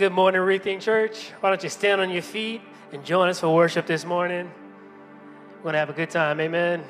Good morning, Rethink Church. Why don't you stand on your feet and join us for worship this morning? We're going to have a good time. Amen.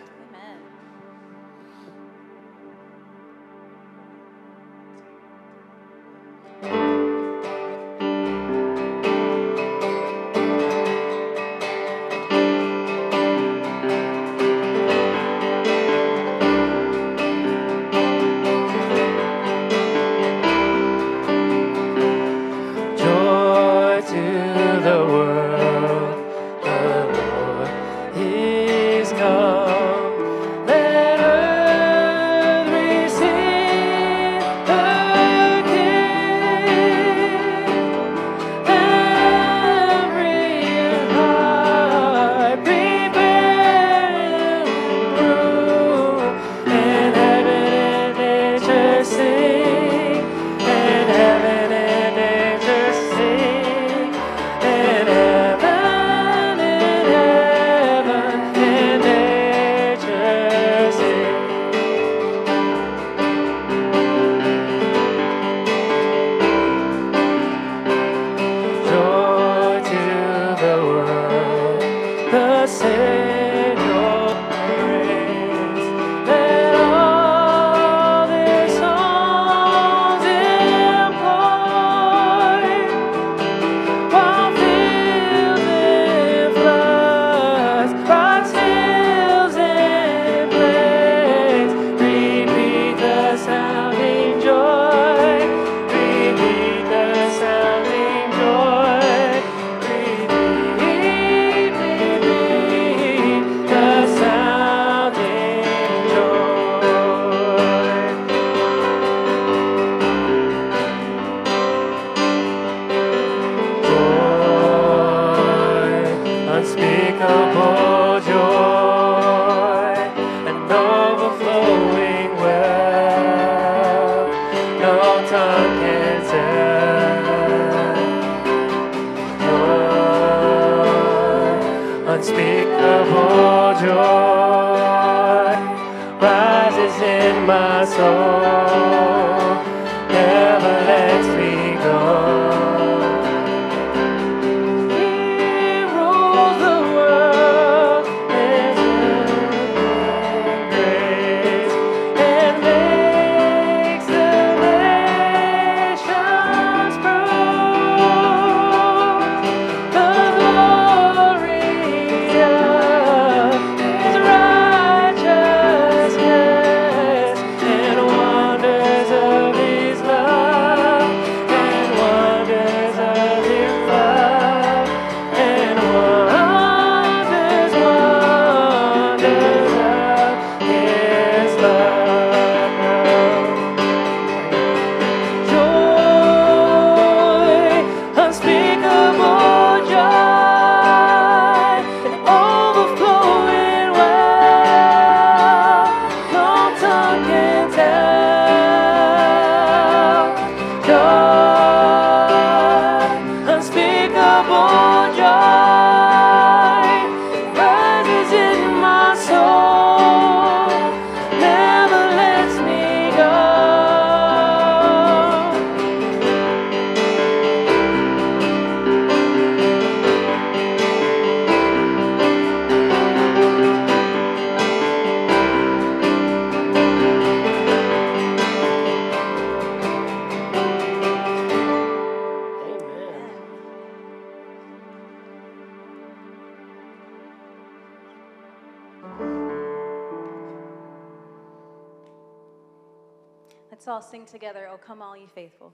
Sing together, "O Come All Ye Faithful."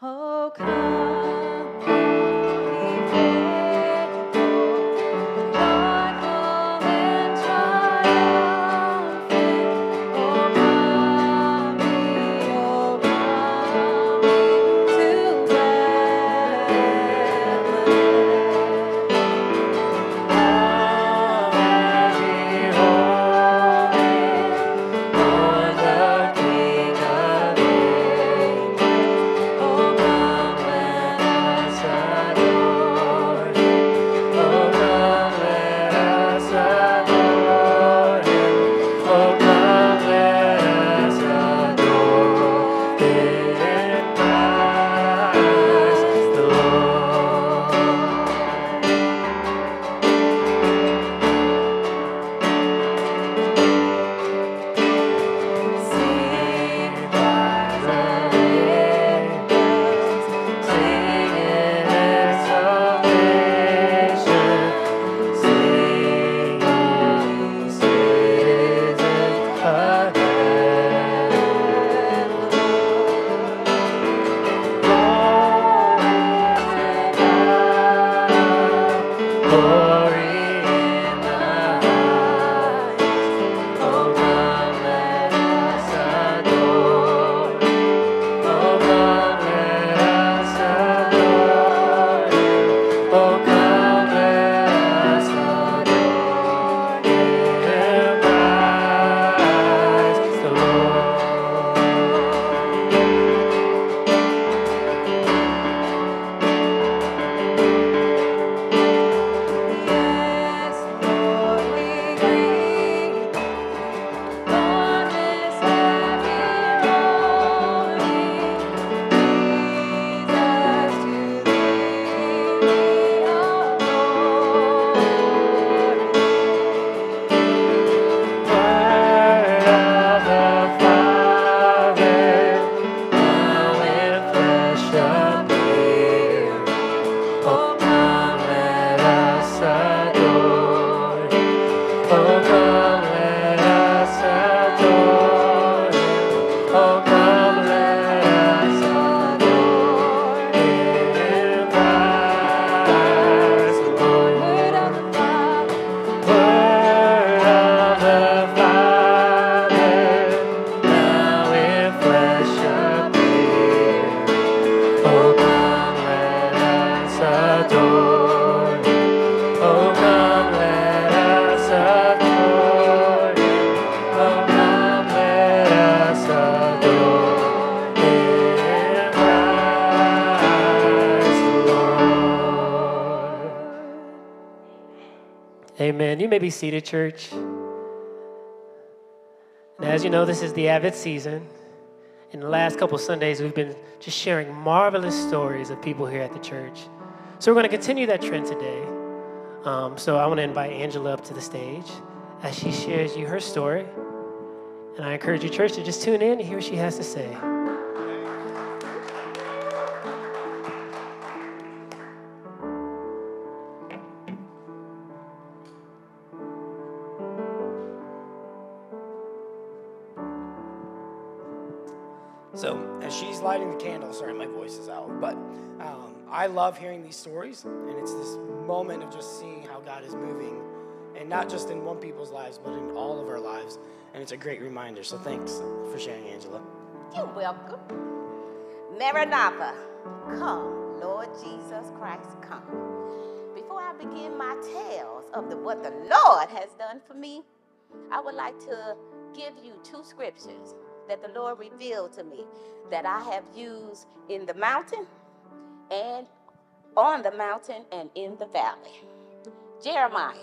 Oh, come all ye faithful. Amen. You may be seated, church. And as you know, this is the Advent season. In the last couple Sundays, we've been just sharing marvelous stories of people here at the church. So we're going to continue that trend today. So I want to invite Angela up to the stage as she shares you her story. And I encourage you, church, to just tune in and hear what she has to say. So as she's lighting the candle, sorry, my voice is out, but I love hearing these stories, and it's this moment of just seeing how God is moving, and not just in one people's lives, but in all of our lives, and it's a great reminder. So thanks for sharing, Angela. You're welcome. Maranatha, come, Lord Jesus Christ, come. Before I begin my tales of what the Lord has done for me, I would like to give you two scriptures that the Lord revealed to me that I have used in the mountain and on the mountain and in the valley. Jeremiah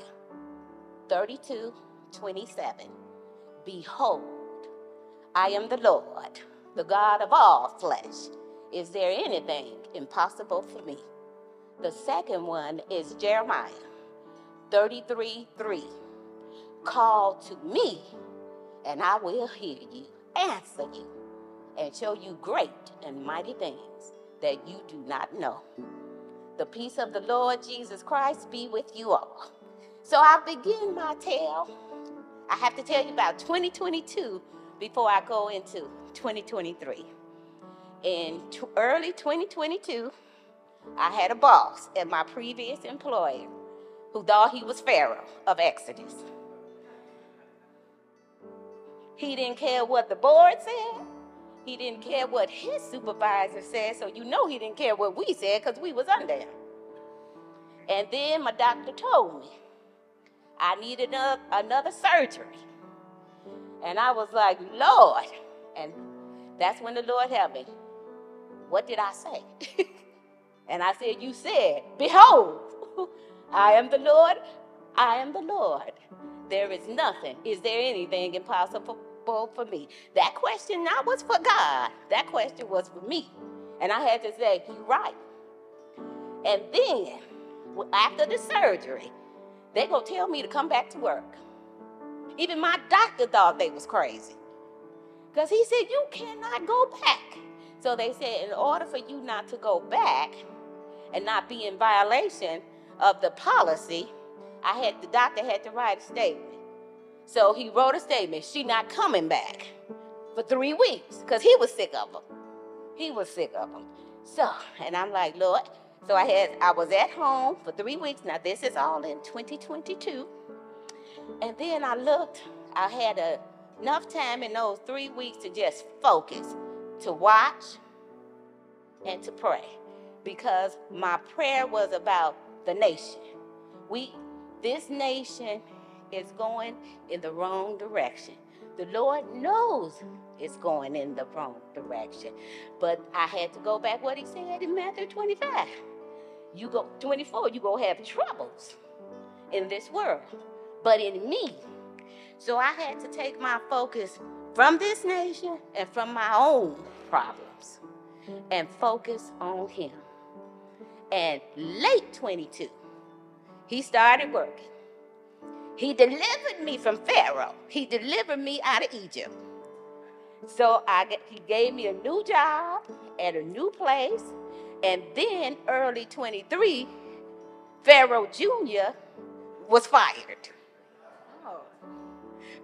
32:27. Behold, I am the Lord, the God of all flesh. Is there anything impossible for me? The second one is Jeremiah 33:3. Call to me, and I will hear you, answer you, and show you great and mighty things that you do not know. The peace of the Lord Jesus Christ be with you all. So I begin my tale. I have to tell you about 2022 before I go into 2023. In early 2022, I had a boss at my previous employer who thought he was Pharaoh of Exodus. He didn't care what the board said. He didn't care what his supervisor said. So you know he didn't care what we said because we was under him. And then my doctor told me I needed another surgery. And I was like, Lord. And that's when the Lord helped me. What did I say? And I said, you said, behold, I am the Lord. I am the Lord. There is nothing. Is there anything impossible for me? That question not was for God. That question was for me. And I had to say, you're right. And then, after the surgery, they're going to tell me to come back to work. Even my doctor thought they was crazy. Because he said, you cannot go back. So they said, in order for you not to go back and not be in violation of the policy, the doctor had to write a statement. So he wrote a statement, she not coming back for 3 weeks, because he was sick of them. He was sick of them. So, and I'm like, Lord, so I was at home for 3 weeks. Now this is all in 2022. And then I looked, I had enough time in those 3 weeks to just focus, to watch and to pray, because my prayer was about the nation. This nation is going in the wrong direction. The Lord knows it's going in the wrong direction. But I had to go back what he said in Matthew 25. 24, you go have troubles in this world, but in me. So I had to take my focus from this nation and from my own problems and focus on him. And late 22, he started working. He delivered me from Pharaoh. He delivered me out of Egypt. So he gave me a new job at a new place. And then early 23, Pharaoh Jr. was fired. Oh.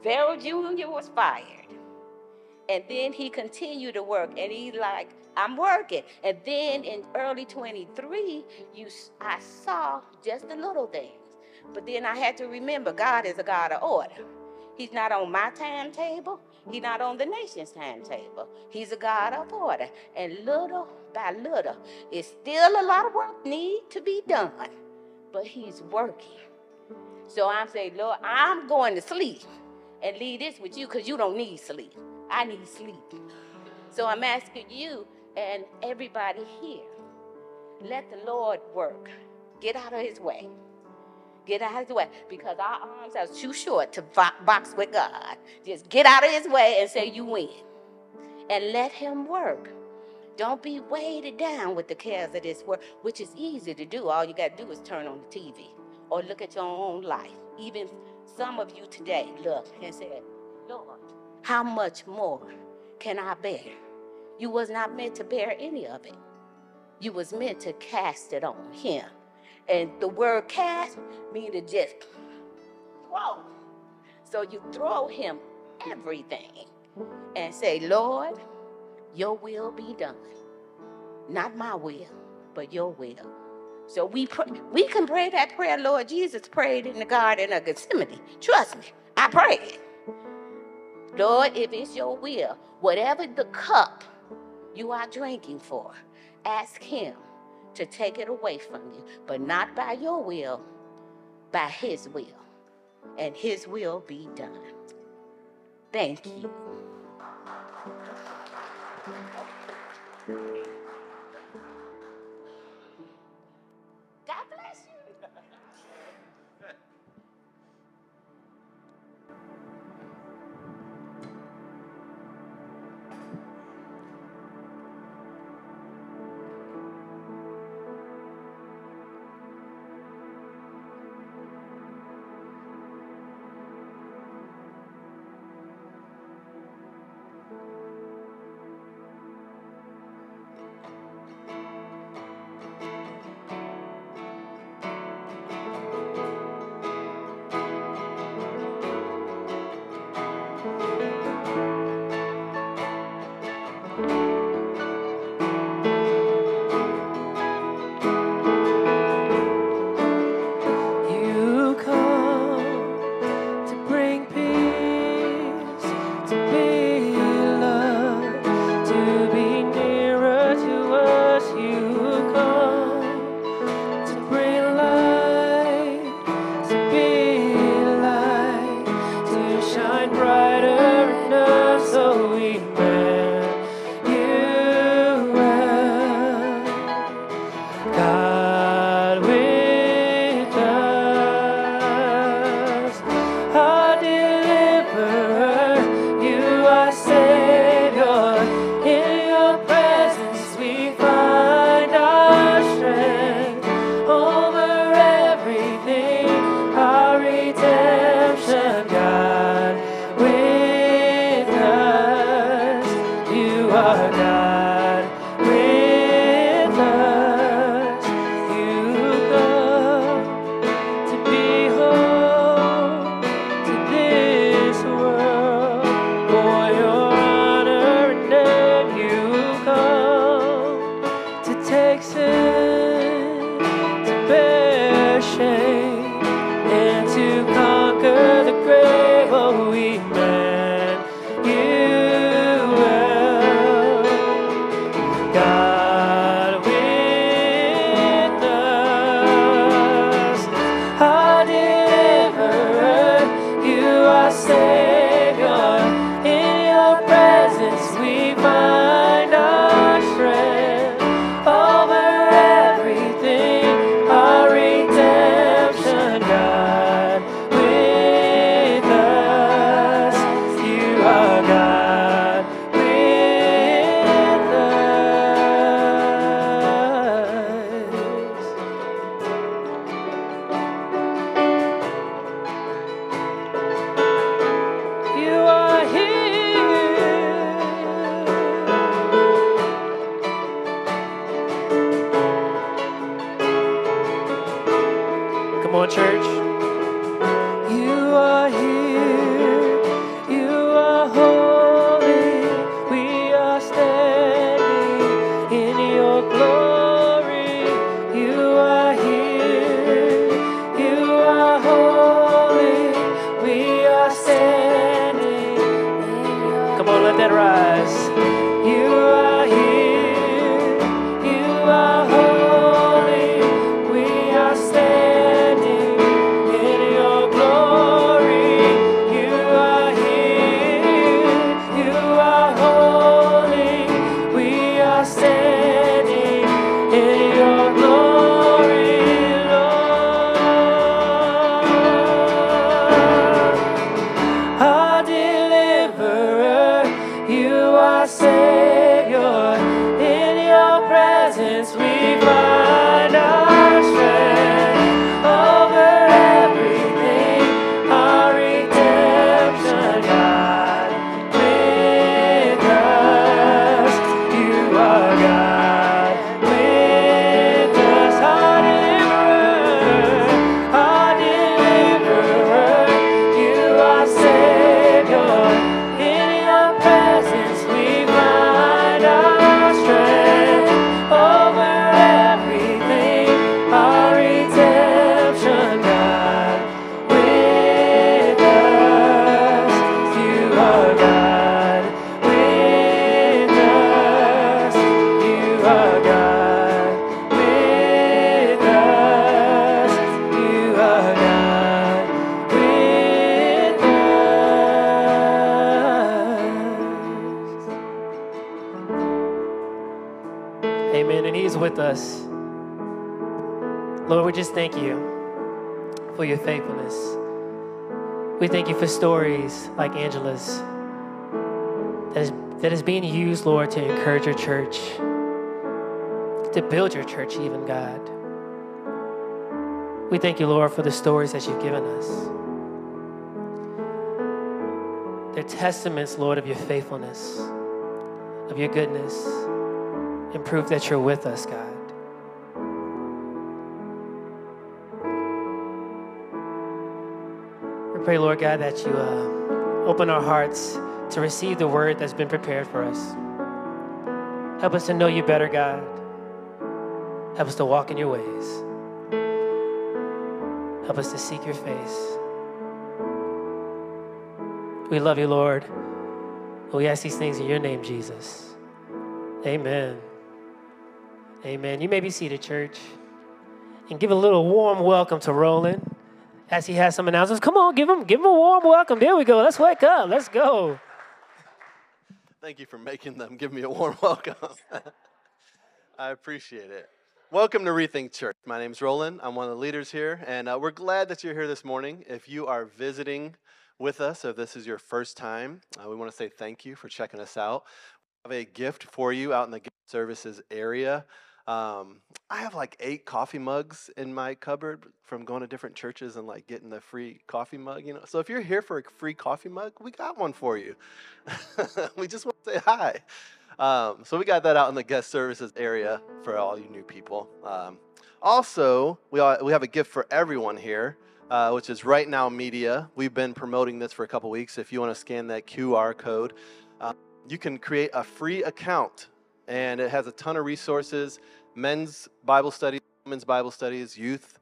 Pharaoh Jr. was fired. And then he continued to work. And he like, I'm working. And then in early 23, I saw just the little things. But then I had to remember God is a God of order. He's not on my timetable. He's not on the nation's timetable. He's a God of order. And little by little, it's still a lot of work need to be done. But he's working. So I'm saying, Lord, I'm going to sleep and leave this with you because you don't need sleep. I need sleep. So I'm asking you and everybody here, let the Lord work. Get out of his way. Get out of his way, because our arms are too short to box with God. Just get out of his way and say you win. And let him work. Don't be weighted down with the cares of this world, which is easy to do. All you got to do is turn on the TV or look at your own life. Even some of you today look and said, Lord, how much more can I bear? You was not meant to bear any of it. You was meant to cast it on him. And the word cast means to just throw. So you throw him everything and say, Lord, your will be done. Not my will, but your will. So we can pray that prayer Lord Jesus prayed in the Garden of Gethsemane. Trust me, I prayed. Lord, if it's your will, whatever the cup you are drinking for, ask him to take it away from you, but not by your will, by his will. And his will be done. Thank you. God bless you. Lord, we just thank you for your faithfulness. We thank you for stories like Angela's that is being used, Lord, to encourage your church, to build your church even, God. We thank you, Lord, for the stories that you've given us. They're testaments, Lord, of your faithfulness, of your goodness, and proof that you're with us, God. We pray, Lord God, that you open our hearts to receive the word that's been prepared for us. Help us to know you better, God. Help us to walk in your ways. Help us to seek your face. We love you, Lord. We ask these things in your name, Jesus. Amen. Amen. You may be seated, church. And give a little warm welcome to Roland as he has some announcements. Come on, give him a warm welcome. There we go. Let's wake up. Let's go. Thank you for making them give me a warm welcome. I appreciate it. Welcome to Rethink Church. My name's Roland. I'm one of the leaders here, and we're glad that you're here this morning. If you are visiting with us, if this is your first time, we want to say thank you for checking us out. I have a gift for you out in the gift services area. I have like 8 coffee mugs in my cupboard from going to different churches and like getting the free coffee mug, you know. So if you're here for a free coffee mug, we got one for you. We just want to say hi. So we got that out in the guest services area for all you new people. Also, we have a gift for everyone here, which is RightNow Media. We've been promoting this for a couple weeks. If you want to scan that QR code, you can create a free account, and it has a ton of resources: men's Bible studies, women's Bible studies, youth,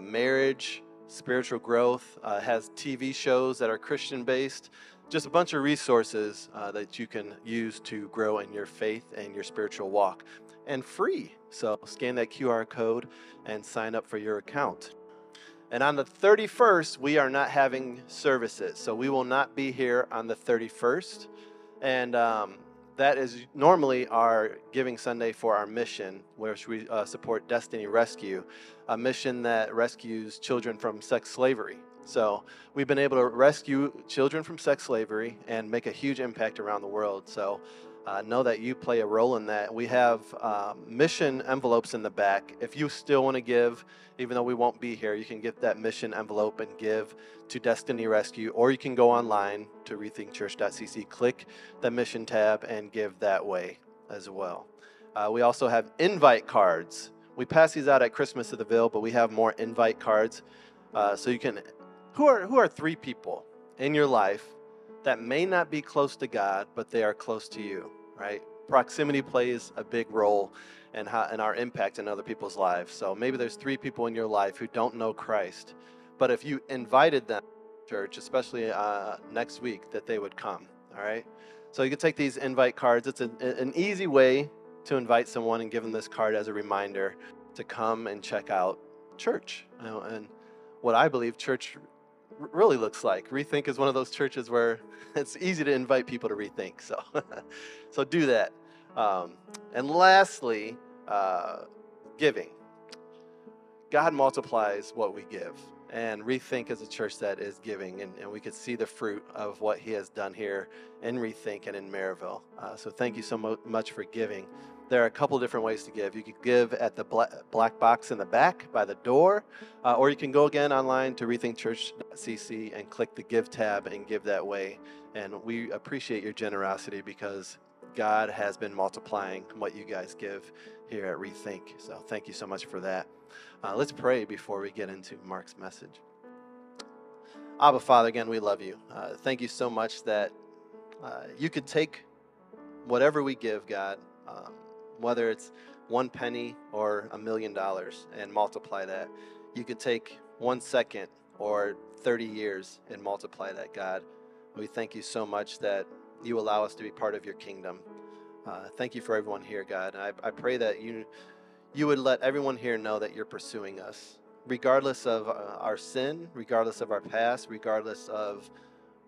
marriage, spiritual growth. Has TV shows that are Christian-based. Just a bunch of resources that you can use to grow in your faith and your spiritual walk, and free. So scan that QR code and sign up for your account. And on the 31st, we are not having services. So we will not be here on the 31st. And that is normally our Giving Sunday for our mission, which we support Destiny Rescue, a mission that rescues children from sex slavery. So we've been able to rescue children from sex slavery and make a huge impact around the world. So know that you play a role in that. We have mission envelopes in the back. If you still want to give, even though we won't be here, you can get that mission envelope and give to Destiny Rescue, or you can go online to rethinkchurch.cc, click the mission tab, and give that way as well. We also have invite cards. We pass these out at Christmas at the Ville, but we have more invite cards. So you can... Who are 3 people in your life that may not be close to God, but they are close to you, right? Proximity plays a big role in our impact in other people's lives. So maybe there's 3 people in your life who don't know Christ, but if you invited them to church, especially next week, that they would come, all right? So you can take these invite cards. It's an easy way to invite someone and give them this card as a reminder to come and check out church, you know, and what I believe church really looks like. Rethink is one of those churches where it's easy to invite people to rethink. So, so do that. And lastly, giving. God multiplies what we give. And Rethink is a church that is giving, and we could see the fruit of what he has done here in Rethink and in Merrillville. So thank you so much for giving. There are a couple different ways to give. You could give at the black box in the back by the door, or you can go again online to rethinkchurch.cc and click the Give tab and give that way. And we appreciate your generosity because God has been multiplying what you guys give here at Rethink. So thank you so much for that. Let's pray before we get into Mark's message. Abba, Father, again, we love you. Thank you so much that you could take whatever we give, God, whether it's 1 penny or $1 million and multiply that. You could take 1 second or 30 years and multiply that, God. We thank you so much that you allow us to be part of your kingdom. Thank you for everyone here, God. And I pray that you would let everyone here know that you're pursuing us, regardless of our sin, regardless of our past, regardless of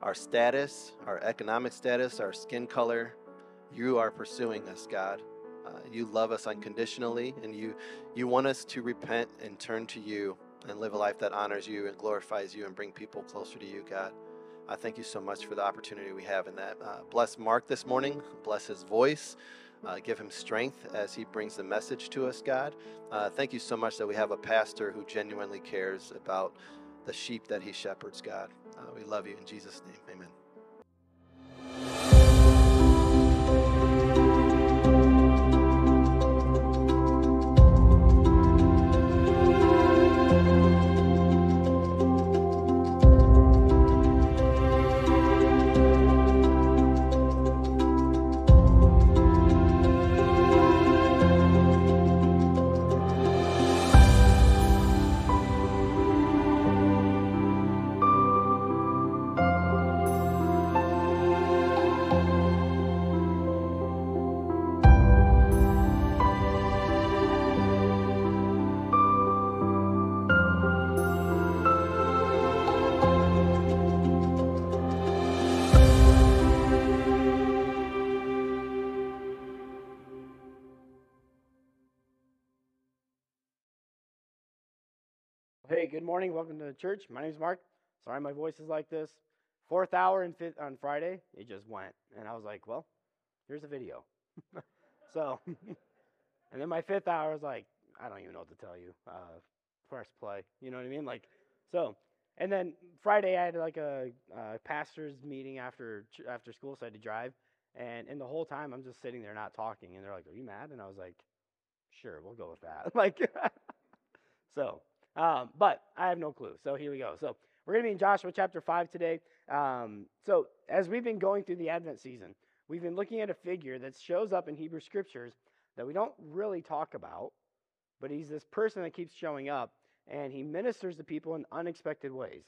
our status, our economic status, our skin color. You are pursuing us, God. You love us unconditionally, and you want us to repent and turn to you and live a life that honors you and glorifies you and bring people closer to you, God. I thank you so much for the opportunity we have in that. Bless Mark this morning. Bless his voice. Give him strength as he brings the message to us, God. Thank you so much that we have a pastor who genuinely cares about the sheep that he shepherds, God. We love you. In Jesus' name, amen. Hey, good morning. Welcome to the church. My name's Mark. Sorry my voice is like this. Fourth hour and fifth on Friday, it just went. And I was like, well, here's a video. So, and then my fifth hour was like, I don't even know what to tell you. Press play. You know what I mean? Like, so, and then Friday I had like a pastor's meeting after school, so I had to drive. And the whole time I'm just sitting there not talking. And they're like, are you mad? And I was like, sure, we'll go with that. Like, so. But I have no clue. So here we go. So we're going to be in Joshua chapter 5 today. So as we've been going through the Advent season, we've been looking at a figure that shows up in Hebrew scriptures that we don't really talk about, but he's this person that keeps showing up, and he ministers to people in unexpected ways.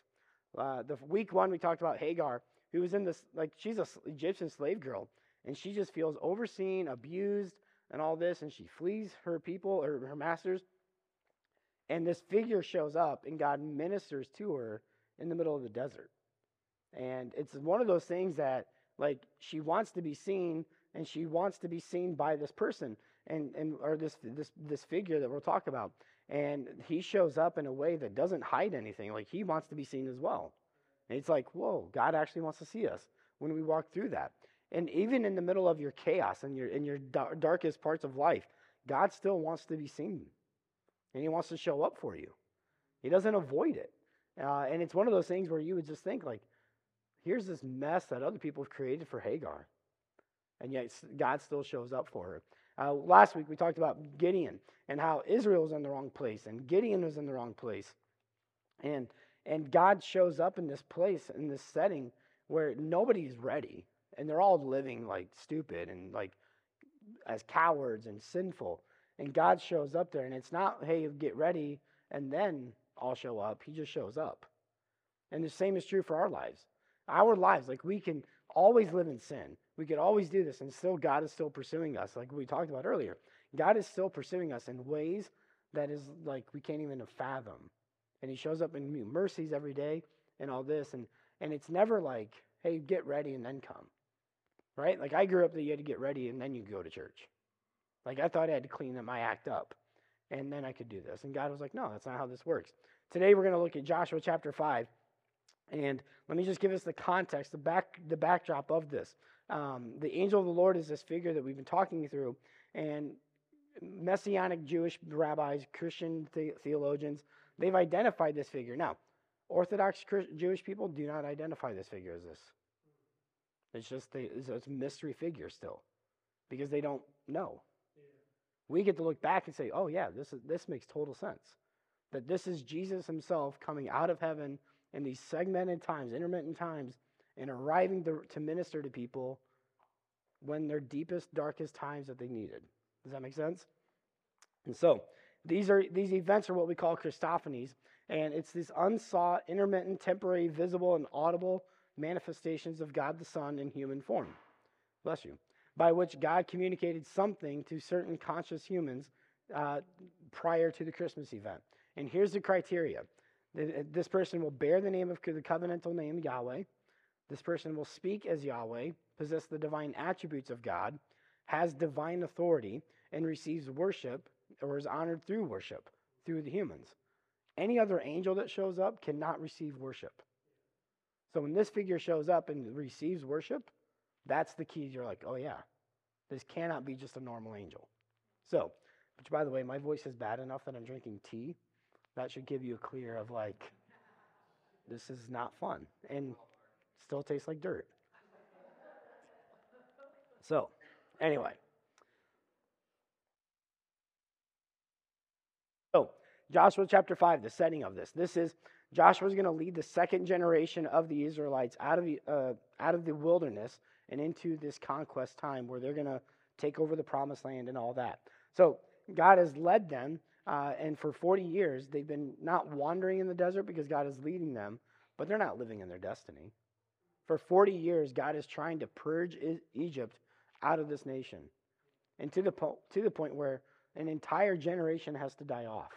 The week one, we talked about Hagar, who was in this, like, she's an Egyptian slave girl, and she just feels overseen, abused, and all this, and she flees her people, or her masters. And this figure shows up, and God ministers to her in the middle of the desert. And it's one of those things that, like, she wants to be seen, and she wants to be seen by this person, or this figure that we'll talk about. And he shows up in a way that doesn't hide anything. Like, he wants to be seen as well. And it's like, whoa, God actually wants to see us when we walk through that. And even in the middle of your chaos and your darkest parts of life, God still wants to be seen. And he wants to show up for you. He doesn't avoid it. And it's one of those things where you would just think, like, here's this mess that other people have created for Hagar. And yet God still shows up for her. Last week we talked about Gideon and how Israel was in the wrong place. And Gideon was in the wrong place. And God shows up in this place, in this setting where nobody's ready. And they're all living, like, stupid and, like, as cowards and sinful. And God shows up there, and it's not, hey, get ready, and then I'll show up. He just shows up. And the same is true for our lives. Our lives, like, we can always live in sin. We could always do this, and still God is still pursuing us, like we talked about earlier. God is still pursuing us in ways that is, like, we can't even fathom. And he shows up in new mercies every day and all this. And it's never like, hey, get ready and then come, right? Like, I grew up that you had to get ready, and then you go to church. Like, I thought I had to clean up my act up, and then I could do this. And God was like, no, that's not how this works. Today we're going to look at Joshua chapter 5, and let me just give us the context, the backdrop of this. The angel of the Lord is this figure that we've been talking through, and Messianic Jewish rabbis, Christian theologians, they've identified this figure. Now, Orthodox Jewish people do not identify this figure as this. It's just it's a mystery figure still, because they don't know. We get to look back and say, oh, yeah, this makes total sense. That this is Jesus himself coming out of heaven in these segmented times, intermittent times, and arriving to minister to people when their deepest, darkest times that they needed. Does that make sense? And so these events are what we call Christophanies, and it's these unsought, intermittent, temporary, visible, and audible manifestations of God the Son in human form. Bless you. By which God communicated something to certain conscious humans prior to the Christmas event. And here's the criteria. This person will bear the name of the covenantal name Yahweh. This person will speak as Yahweh, possess the divine attributes of God, has divine authority, and receives worship, or is honored through worship, through the humans. Any other angel that shows up cannot receive worship. So when this figure shows up and receives worship, that's the key. You're like, oh yeah, this cannot be just a normal angel. So, which by the way, my voice is bad enough that I'm drinking tea. That should give you a clear of like, this is not fun. And still tastes like dirt. So, anyway. So, Joshua chapter 5, the setting of this. This is, Joshua's going to lead the second generation of the Israelites out of the wilderness and into this conquest time where they're going to take over the promised land and all that. So, God has led them, and for 40 years, they've been not wandering in the desert because God is leading them, but they're not living in their destiny. For 40 years, God is trying to purge Egypt out of this nation, and to the point where an entire generation has to die off.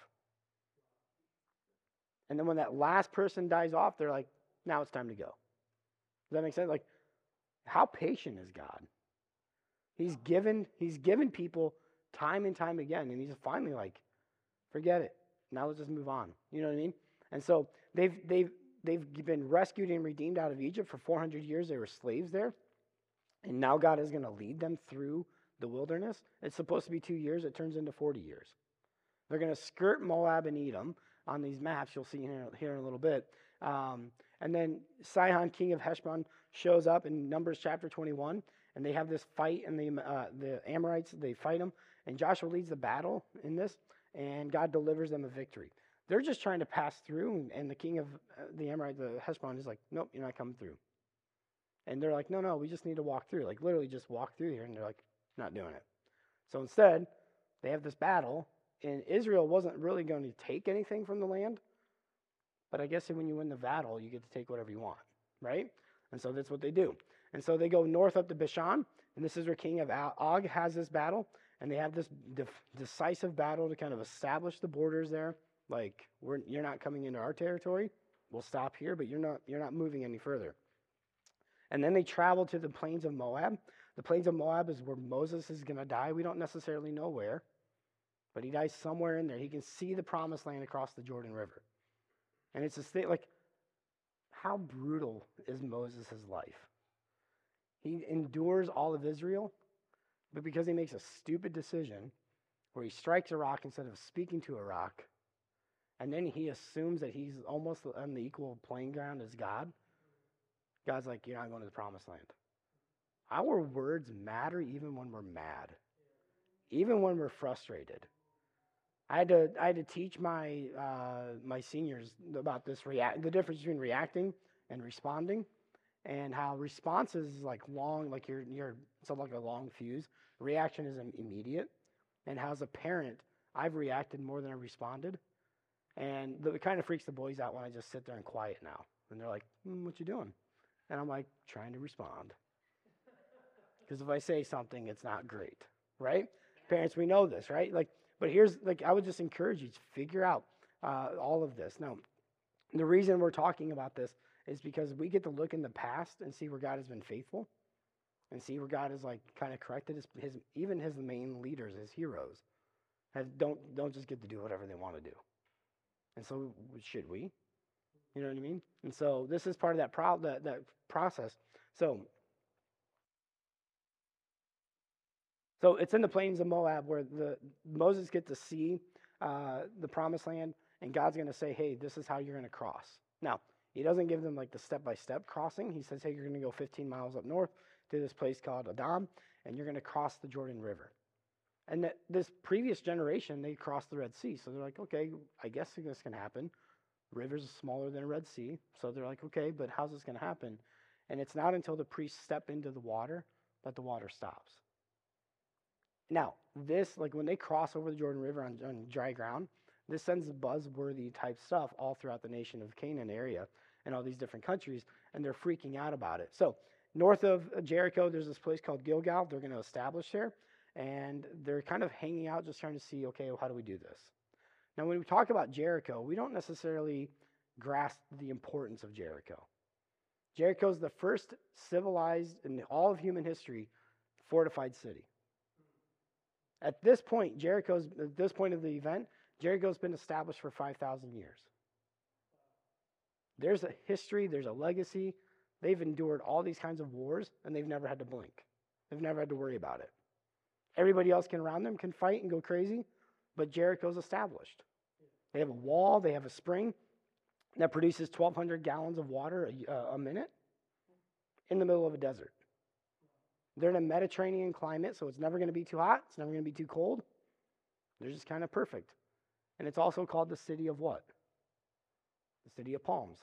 And then when that last person dies off, they're like, now it's time to go. Does that make sense? Like, how patient is God? He's given people time and time again, and he's finally like, forget it. Now let's just move on. You know what I mean? And so they've been rescued and redeemed out of Egypt. For 400 years, they were slaves there. And now God is going to lead them through the wilderness. It's supposed to be 2 years. It turns into 40 years. They're going to skirt Moab and Edom on these maps. You'll see here in a little bit. And then Sihon, king of Heshbon, shows up in Numbers chapter 21. And they have this fight, and the Amorites, they fight them. And Joshua leads the battle in this, and God delivers them a victory. They're just trying to pass through, and the king of the Amorites, the Heshbon, is like, nope, you're not coming through. And they're like, no, we just need to walk through. Like, literally just walk through here. And they're like, not doing it. So instead, they have this battle, and Israel wasn't really going to take anything from the land. But I guess when you win the battle, you get to take whatever you want, right? And so that's what they do. And so they go north up to Bashan, and this is where King of Og has this battle, and they have this decisive battle to kind of establish the borders there. Like, you're not coming into our territory. We'll stop here, but you're not moving any further. And then they travel to the plains of Moab. The plains of Moab is where Moses is going to die. We don't necessarily know where, but he dies somewhere in there. He can see the promised land across the Jordan River. And it's this thing, like, how brutal is Moses' life? He endures all of Israel, but because he makes a stupid decision where he strikes a rock instead of speaking to a rock, and then he assumes that he's almost on the equal playing ground as God, God's like, you're not going to the promised land. Our words matter even when we're mad, even when we're frustrated. I had to teach my seniors about this the difference between reacting and responding, and how response is like long, like you're something like a long fuse. Reaction is immediate, and how as a parent I've reacted more than I responded, and it kind of freaks the boys out when I just sit there and quiet now, and they're like, "What you doing?" And I'm like, trying to respond. Because if I say something, it's not great, right? Parents, we know this, right? Like, but here's, like, I would just encourage you to figure out all of this. Now, the reason we're talking about this is because we get to look in the past and see where God has been faithful and see where God has, like, kind of corrected his main leaders, his heroes, don't just get to do whatever they want to do. And so should we? You know what I mean? And so this is part of that process. So it's in the plains of Moab where Moses gets to see the promised land, and God's going to say, hey, this is how you're going to cross. Now, he doesn't give them like the step-by-step crossing. He says, hey, you're going to go 15 miles up north to this place called Edom, and you're going to cross the Jordan River. And this previous generation, they crossed the Red Sea. So they're like, okay, I guess this can happen. Rivers are smaller than a Red Sea. So they're like, okay, but how's this going to happen? And it's not until the priests step into the water that the water stops. Now, this, like when they cross over the Jordan River on dry ground, this sends buzzworthy type stuff all throughout the nation of Canaan area and all these different countries, and they're freaking out about it. So north of Jericho, there's this place called Gilgal. They're going to establish there, and they're kind of hanging out just trying to see, okay, well, how do we do this? Now, when we talk about Jericho, we don't necessarily grasp the importance of Jericho. Jericho is the first civilized in all of human history fortified city. At this point, Jericho's been established for 5,000 years. There's a history, there's a legacy. They've endured all these kinds of wars, and they've never had to blink. They've never had to worry about it. Everybody else around them can fight and go crazy, but Jericho's established. They have a wall, they have a spring that produces 1,200 gallons of water a minute in the middle of a desert. They're in a Mediterranean climate, so it's never going to be too hot, it's never going to be too cold. They're just kind of perfect. And it's also called the city of what? The city of palms.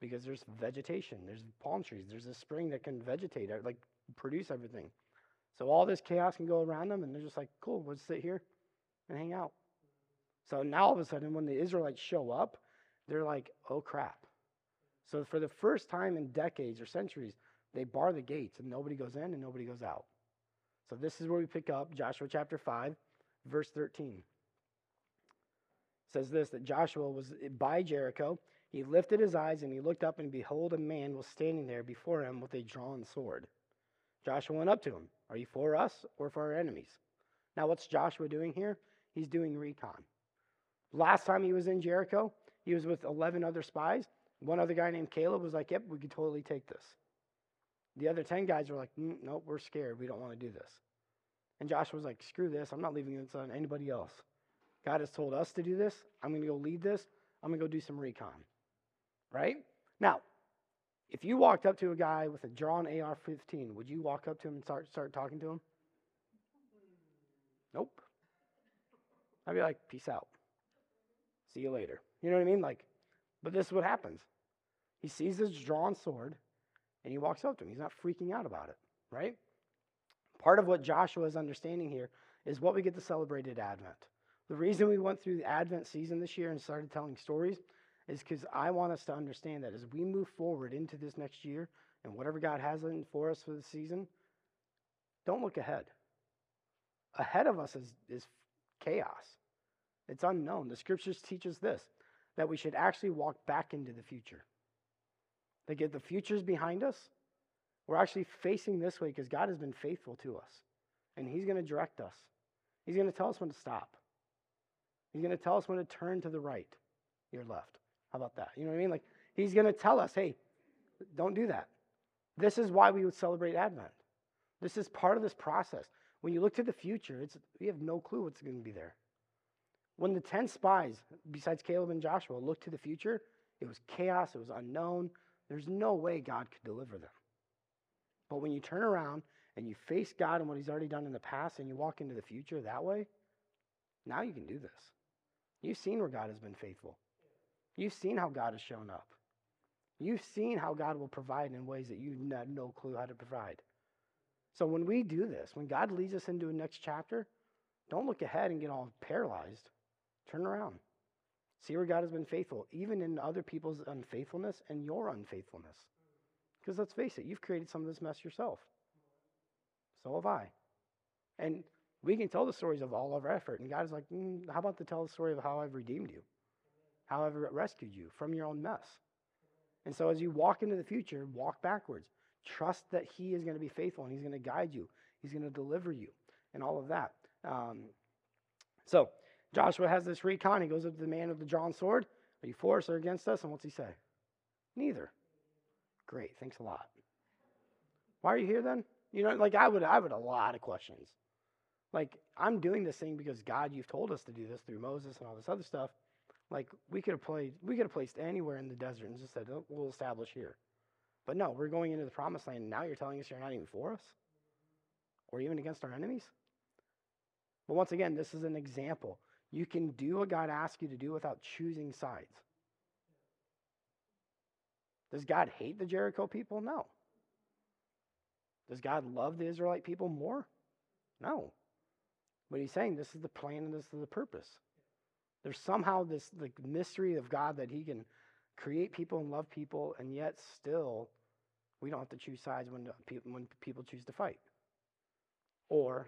Because there's vegetation, there's palm trees, there's a spring that can vegetate, like produce everything. So all this chaos can go around them, and they're just like, cool, we'll sit here and hang out. So now all of a sudden, when the Israelites show up, they're like, oh crap. So for the first time in decades or centuries, they bar the gates, and nobody goes in and nobody goes out. So this is where we pick up Joshua chapter 5, verse 13. It says this, that Joshua was by Jericho. He lifted his eyes, and he looked up, and behold, a man was standing there before him with a drawn sword. Joshua went up to him. Are you for us or for our enemies? Now what's Joshua doing here? He's doing recon. Last time he was in Jericho, he was with 11 other spies. One other guy named Caleb was like, yep, we could totally take this. The other 10 guys were like, nope, we're scared. We don't want to do this. And Joshua was like, screw this. I'm not leaving this on anybody else. God has told us to do this. I'm going to go lead this. I'm going to go do some recon. Right? Now, if you walked up to a guy with a drawn AR-15, would you walk up to him and start talking to him? Nope. I'd be like, peace out. See you later. You know what I mean? Like, but this is what happens. He sees this drawn sword, and he walks up to him. He's not freaking out about it, right? Part of what Joshua is understanding here is what we get to celebrate at Advent. The reason we went through the Advent season this year and started telling stories is because I want us to understand that as we move forward into this next year and whatever God has in for us for the season, don't look ahead. Ahead of us is chaos. It's unknown. The scriptures teach us this, that we should actually walk back into the future. That get the future's behind us. We're actually facing this way because God has been faithful to us. And he's going to direct us. He's going to tell us when to stop. He's going to tell us when to turn to the right, your left. How about that? You know what I mean? Like, he's going to tell us, hey, don't do that. This is why we would celebrate Advent. This is part of this process. When you look to the future, we have no clue what's going to be there. When the 10 spies, besides Caleb and Joshua, looked to the future, it was chaos, it was unknown. There's no way God could deliver them. But when you turn around and you face God and what he's already done in the past and you walk into the future that way, now you can do this. You've seen where God has been faithful. You've seen how God has shown up. You've seen how God will provide in ways that you had no clue how to provide. So when we do this, when God leads us into a next chapter, don't look ahead and get all paralyzed. Turn around. See where God has been faithful, even in other people's unfaithfulness and your unfaithfulness. Because let's face it, you've created some of this mess yourself. So have I. And we can tell the stories of all of our effort. And God is like, how about to tell the story of how I've redeemed you? How I've rescued you from your own mess? And so as you walk into the future, walk backwards. Trust that he is going to be faithful and he's going to guide you. He's going to deliver you and all of that. So Joshua has this recon. He goes up to the man with the drawn sword. Are you for us or against us? And what's he say? Neither. Great. Thanks a lot. Why are you here then? You know, like I would a lot of questions. Like, I'm doing this thing because God, you've told us to do this through Moses and all this other stuff. Like, we could have placed anywhere in the desert and just said, oh, we'll establish here. But no, we're going into the promised land. And now you're telling us you're not even for us or even against our enemies. But once again, this is an example. You can do what God asks you to do without choosing sides. Does God hate the Jericho people? No. Does God love the Israelite people more? No. But he's saying this is the plan and this is the purpose. There's somehow this like mystery of God that he can create people and love people, and yet still we don't have to choose sides when people choose to fight. Or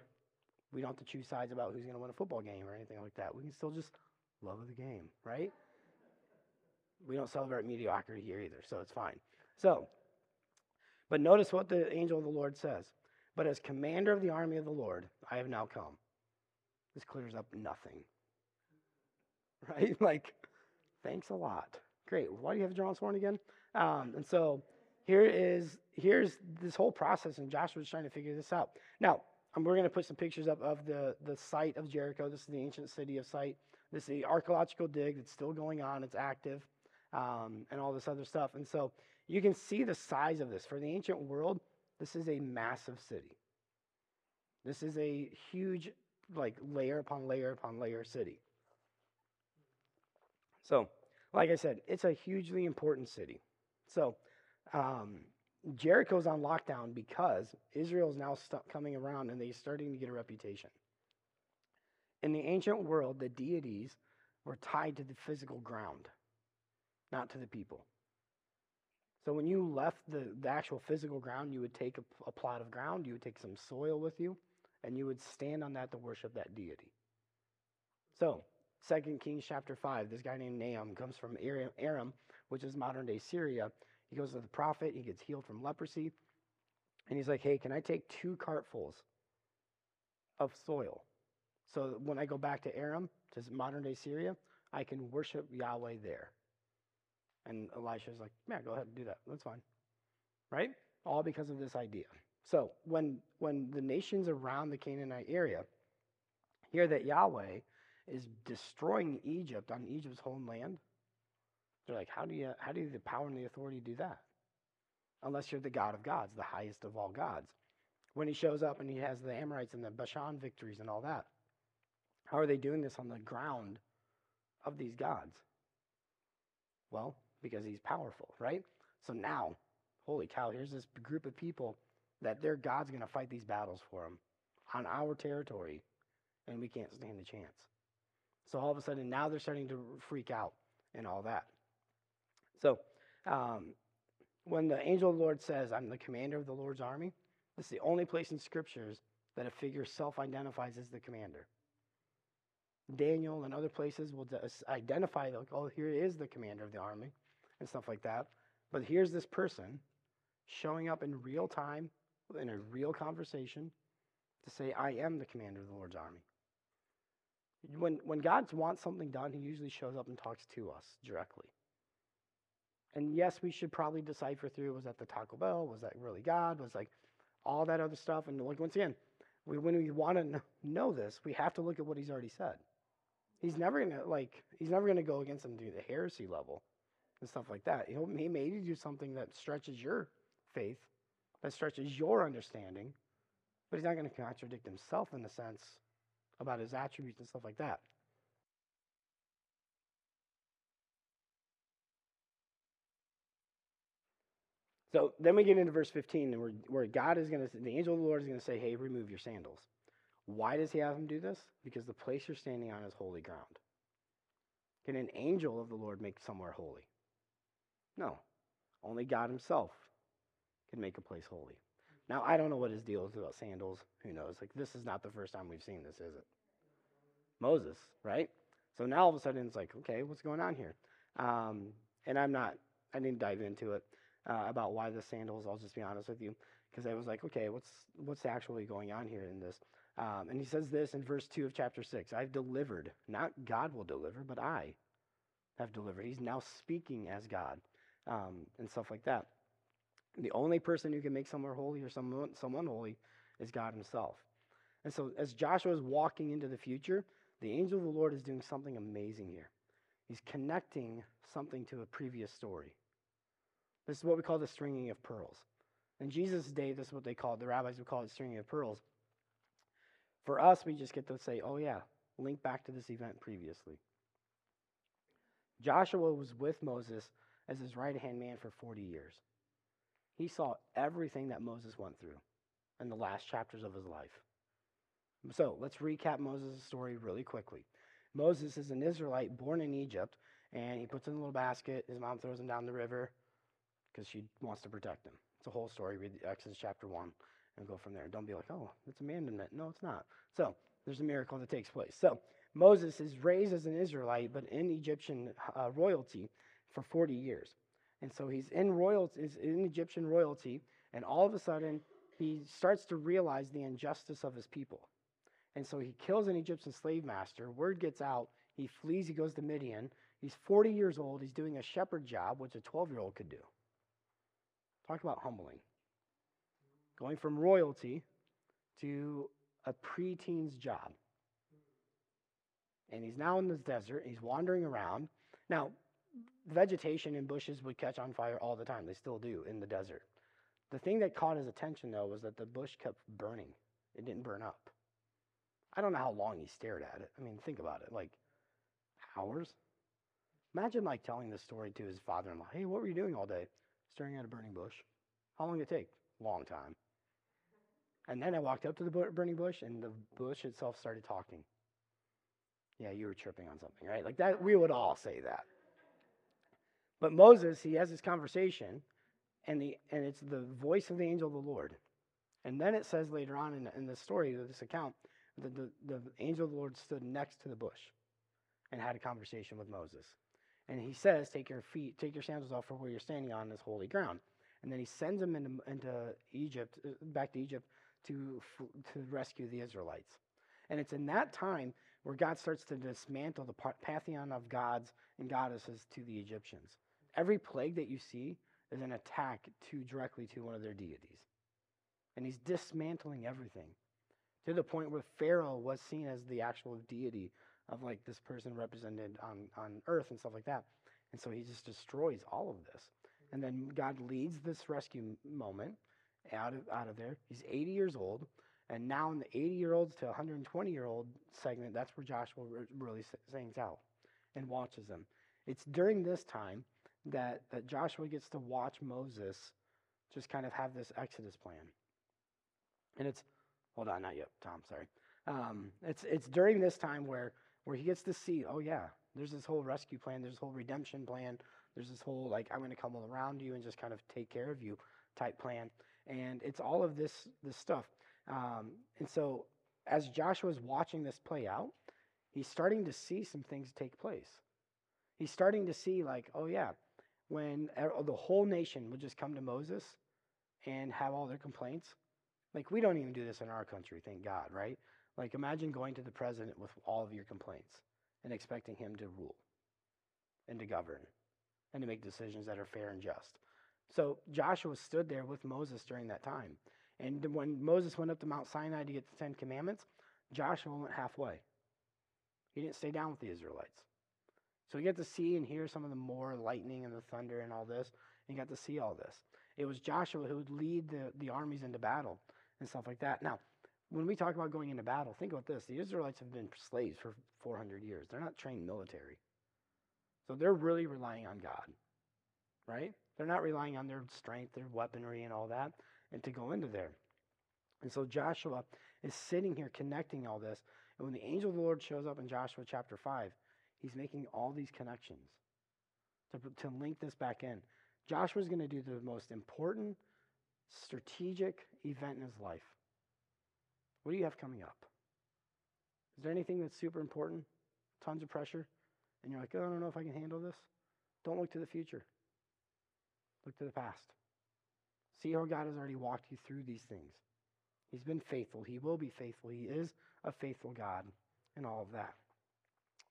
we don't have to choose sides about who's going to win a football game or anything like that. We can still just love the game, right? We don't celebrate mediocrity here either, so it's fine. So, but notice what the angel of the Lord says. But as commander of the army of the Lord, I have now come. This clears up nothing. Right? Like, thanks a lot. Great. Why do you have to draw and sworn again? And so here's this whole process, and Joshua's trying to figure this out. Now, we're going to put some pictures up of the site of Jericho. This is the ancient city of site. This is the archaeological dig that's still going on. It's active, and all this other stuff. And so you can see the size of this. For the ancient world, this is a massive city. This is a huge, like, layer upon layer upon layer city. So, like I said, it's a hugely important city. So, Jericho's on lockdown because Israel's now coming around and they're starting to get a reputation. In the ancient world, the deities were tied to the physical ground, not to the people. So when you left the actual physical ground, you would take a plot of ground, you would take some soil with you, and you would stand on that to worship that deity. So, 2 Kings chapter 5, this guy named Nahum comes from Aram, which is modern-day Syria. He goes to the prophet, he gets healed from leprosy, and he's like, hey, can I take 2 cartfuls of soil? So that when I go back to Aram, to modern-day Syria, I can worship Yahweh there. And Elisha's like, yeah, go ahead and do that. That's fine. Right? All because of this idea. So when the nations around the Canaanite area hear that Yahweh is destroying Egypt on Egypt's homeland, they're like, how do the power and the authority do that? Unless you're the God of gods, the highest of all gods. When he shows up and he has the Amorites and the Bashan victories and all that, how are they doing this on the ground of these gods? Well, because he's powerful, right? So now, holy cow, here's this group of people that their God's going to fight these battles for them on our territory, and we can't stand a chance. So all of a sudden, now they're starting to freak out and all that. So when the angel of the Lord says, I'm the commander of the Lord's army, this is the only place in scriptures that a figure self-identifies as the commander. Daniel and other places will identify, like, oh, here is the commander of the army and stuff like that. But here's this person showing up in real time, in a real conversation, to say, I am the commander of the Lord's army. When God wants something done, he usually shows up and talks to us directly. And yes, we should probably decipher through, was that the Taco Bell? Was that really God? Was like all that other stuff? And like, once again, when we want to know this, we have to look at what he's already said. He's never going to, like, he's never going to go against him to the heresy level and stuff like that. He may do something that stretches your faith, that stretches your understanding, but he's not going to contradict himself in a sense about his attributes and stuff like that. So then we get into verse 15, and where God is going to, the angel of the Lord is going to say, hey, remove your sandals. Why does he have him do this? Because the place you're standing on is holy ground. Can an angel of the Lord make somewhere holy? No. Only God himself can make a place holy. Now, I don't know what his deal is about sandals. Who knows? Like, this is not the first time we've seen this, is it? Moses, right? So now all of a sudden it's like, okay, what's going on here? And I didn't dive into it. About why the sandals, I'll just be honest with you, because I was like, okay, what's actually going on here in this? And he says this in verse 2 of chapter 6, I've delivered, not God will deliver, but I have delivered. He's now speaking as God and stuff like that. The only person who can make somewhere holy or someone holy is God himself. And so as Joshua is walking into the future, the angel of the Lord is doing something amazing here. He's connecting something to a previous story. This is what we call the stringing of pearls. In Jesus' day, this is what they called, the rabbis would call it stringing of pearls. For us, we just get to say, oh yeah, link back to this event previously. Joshua was with Moses as his right-hand man for 40 years. He saw everything that Moses went through in the last chapters of his life. So let's recap Moses' story really quickly. Moses is an Israelite born in Egypt, and he puts in a little basket. His mom throws him down the river, because she wants to protect him. It's a whole story. Read Exodus chapter 1 and go from there. Don't be like, oh, it's abandonment. No, it's not. So there's a miracle that takes place. So Moses is raised as an Israelite, but in Egyptian royalty for 40 years. And so he's in Egyptian royalty, and all of a sudden he starts to realize the injustice of his people. And so he kills an Egyptian slave master. Word gets out. He flees. He goes to Midian. He's 40 years old. He's doing a shepherd job, which a 12-year-old could do. Talk about humbling. Going from royalty to a pre-teen's job. And he's now in this desert. He's wandering around. Now, vegetation and bushes would catch on fire all the time. They still do in the desert. The thing that caught his attention, though, was that the bush kept burning. It didn't burn up. I don't know how long he stared at it. I mean, think about it. Like, hours? Imagine, like, telling this story to his father-in-law. Hey, what were you doing all day? Staring at a burning bush. How long did it take? Long time. And then I walked up to the burning bush, and the bush itself started talking. Yeah, you were tripping on something, right? Like that, we would all say that. But Moses, he has this conversation, and it's the voice of the angel of the Lord. And then it says later on in the story of this account that the angel of the Lord stood next to the bush and had a conversation with Moses. And he says, take your sandals off for where you're standing on this holy ground. And then he sends him into Egypt, back to Egypt, to rescue the Israelites. And it's in that time where God starts to dismantle the pantheon of gods and goddesses to the Egyptians. Every plague that you see is an attack directly to one of their deities. And he's dismantling everything to the point where Pharaoh was seen as the actual deity of like this person represented on earth and stuff like that. And so he just destroys all of this. And then God leads this rescue moment out of there. He's 80 years old. And now in the 80-year-olds to 120-year-old segment, that's where Joshua really sings out and watches them. It's during this time that Joshua gets to watch Moses just kind of have this Exodus plan. And it's, hold on, not yet, Tom, sorry. It's during this time where he gets to see, oh yeah, there's this whole rescue plan, there's this whole redemption plan, there's this whole like I'm going to come all around you and just kind of take care of you type plan. And it's all of this stuff. And so as Joshua's watching this play out, he's starting to see some things take place. He's starting to see like, oh yeah, when the whole nation would just come to Moses and have all their complaints. Like we don't even do this in our country, thank God, right? Like imagine going to the president with all of your complaints and expecting him to rule and to govern and to make decisions that are fair and just. So Joshua stood there with Moses during that time. And when Moses went up to Mount Sinai to get the Ten Commandments, Joshua went halfway. He didn't stay down with the Israelites. So he got to see and hear some of the more lightning and the thunder and all this. And he got to see all this. It was Joshua who would lead the armies into battle and stuff like that. Now, when we talk about going into battle, think about this. The Israelites have been slaves for 400 years. They're not trained military. So they're really relying on God, right? They're not relying on their strength, their weaponry and all that. And to go into there. And so Joshua is sitting here connecting all this. And when the angel of the Lord shows up in Joshua chapter 5, he's making all these connections to link this back in. Joshua's going to do the most important strategic event in his life. What do you have coming up? Is there anything that's super important? Tons of pressure? And you're like, oh, I don't know if I can handle this. Don't look to the future. Look to the past. See how God has already walked you through these things. He's been faithful. He will be faithful. He is a faithful God and all of that.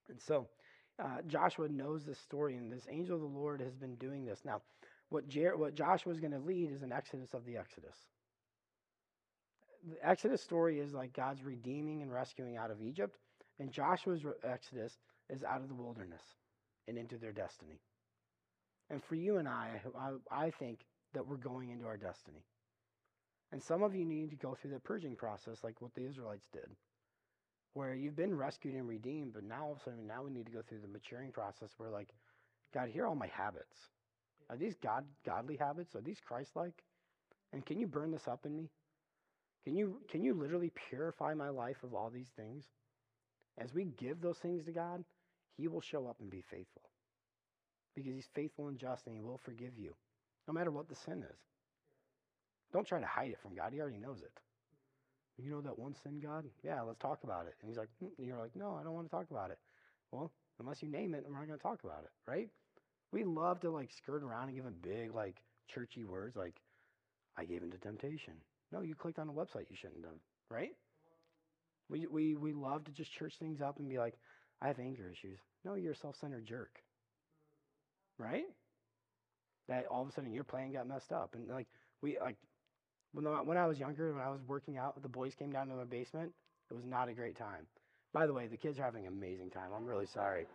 And so Joshua knows this story, and this angel of the Lord has been doing this. Now, what Joshua is going to lead is an exodus of the Exodus. The Exodus story is like God's redeeming and rescuing out of Egypt, and Joshua's exodus is out of the wilderness and into their destiny. And for you and I think that we're going into our destiny. And some of you need to go through the purging process like what the Israelites did, where you've been rescued and redeemed, but now all of a sudden now we need to go through the maturing process where like, God, here are all my habits. Are these godly habits? Are these Christ-like? And can you burn this up in me? Can you literally purify my life of all these things? As we give those things to God, he will show up and be faithful because he's faithful and just and he will forgive you. No matter what the sin is. Don't try to hide it from God. He already knows it. You know that one sin, God? Yeah, let's talk about it. And he's like, and you're like, no, I don't want to talk about it. Well, unless you name it, we're not going to talk about it, right? We love to like skirt around and give them big like churchy words like, I gave into temptation. No, you clicked on a website you shouldn't have, right? We love to just church things up and be like, I have anger issues. No, you're a self-centered jerk, right? That all of a sudden your plan got messed up. And when I was younger, when I was working out, the boys came down to my basement. It was not a great time. By the way, the kids are having an amazing time. I'm really sorry.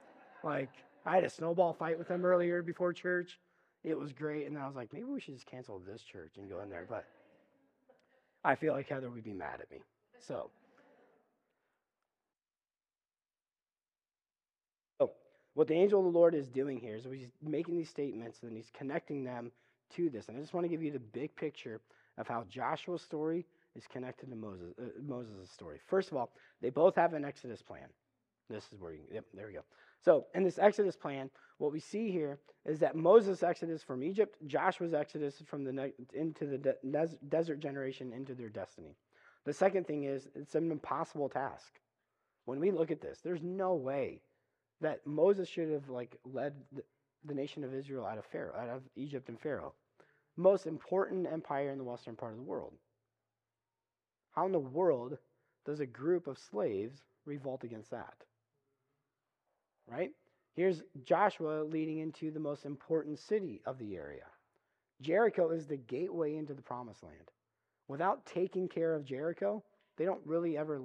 I had a snowball fight with them earlier before church. It was great. And then I was like, maybe we should just cancel this church and go in there. But I feel like Heather would be mad at me. So, what the angel of the Lord is doing here is he's making these statements and he's connecting them to this. And I just want to give you the big picture of how Joshua's story is connected to Moses' story. First of all, they both have an Exodus plan. This is where there we go. So in this Exodus plan, what we see here is that Moses' Exodus from Egypt, Joshua's Exodus from into the desert generation into their destiny. The second thing is it's an impossible task. When we look at this, there's no way that Moses should have led the nation of Israel out of Egypt and Pharaoh, most important empire in the western part of the world. How in the world does a group of slaves revolt against that? Right? Here's Joshua leading into the most important city of the area. Jericho is the gateway into the promised land. Without taking care of Jericho, they don't really ever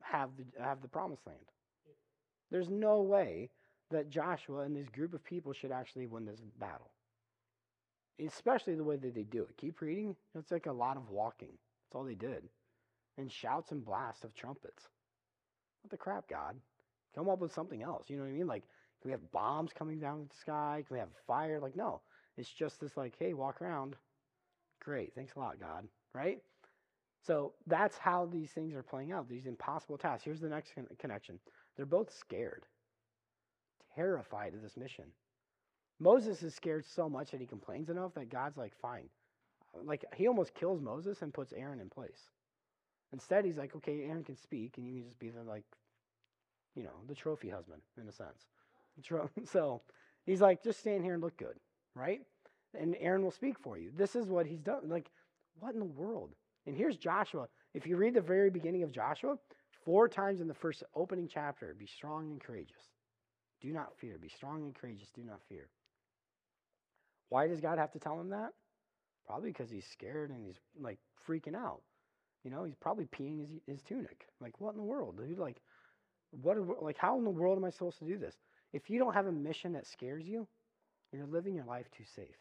have the promised land. There's no way that Joshua and this group of people should actually win this battle, especially the way that they do it. Keep reading. It's a lot of walking. That's all they did. And shouts and blasts of trumpets. What the crap, God? Come up with something else. You know what I mean? Can we have bombs coming down the sky? Can we have fire? No. It's just this hey, walk around. Great. Thanks a lot, God. Right? So that's how these things are playing out, these impossible tasks. Here's the next connection. They're both scared, terrified of this mission. Moses is scared so much that he complains enough that God's fine. He almost kills Moses and puts Aaron in place. Instead, he's okay, Aaron can speak, and you can just be the, the trophy husband, in a sense. So he's just stand here and look good, right? And Aaron will speak for you. This is what he's done. What in the world? And here's Joshua. If you read the very beginning of Joshua, 4 times in the first opening chapter, be strong and courageous. Do not fear. Be strong and courageous. Do not fear. Why does God have to tell him that? Probably because he's scared and he's freaking out. He's probably peeing his tunic. What in the world, dude? How in the world am I supposed to do this? If you don't have a mission that scares you, you're living your life too safe.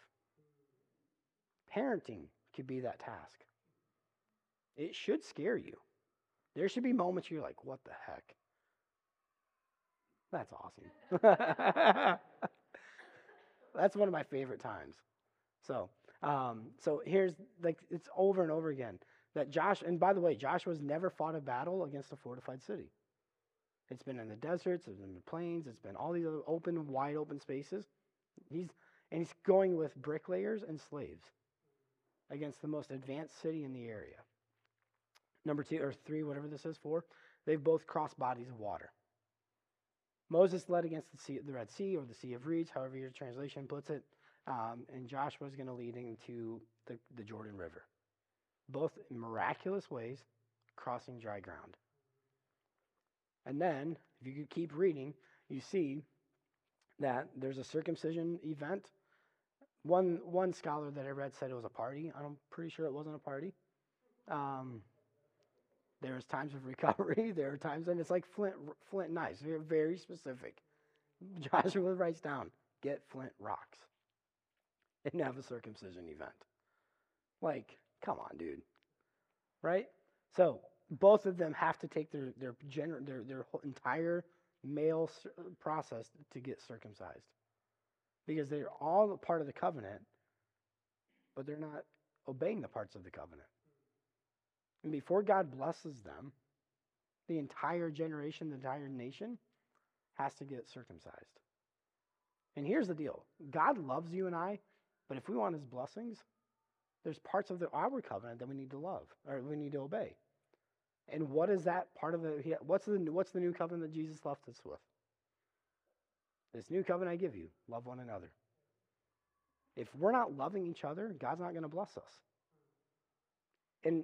Parenting could be that task. It should scare you. There should be moments where you're what the heck? That's awesome. That's one of my favorite times. So here's, it's over and over again. And by the way, Joshua's never fought a battle against a fortified city. It's been in the deserts, it's been in the plains, it's been all these other wide open spaces. He's going with bricklayers and slaves against the most advanced city in the area. Number 2 or 3, whatever this is, 4, they've both crossed bodies of water. Moses led against the Red Sea or the Sea of Reeds, however your translation puts it, and Joshua's going to lead into the Jordan River. Both in miraculous ways, crossing dry ground. And then, if you keep reading, you see that there's a circumcision event. One scholar that I read said it was a party. I'm pretty sure it wasn't a party. There's times of recovery. There are times, and it's flint knives. They're very specific. Joshua writes down, get flint rocks. And have a circumcision event. Come on, dude. Right? So both of them have to take their entire male process to get circumcised. Because they're all a part of the covenant, but they're not obeying the parts of the covenant. And before God blesses them, the entire generation, the entire nation has to get circumcised. And here's the deal. God loves you and I, but if we want his blessings, there's parts of our covenant that we need to love or we need to obey. And what is that part of the what's the new covenant that Jesus left us with? This new covenant I give you, love one another. If we're not loving each other, God's not going to bless us. And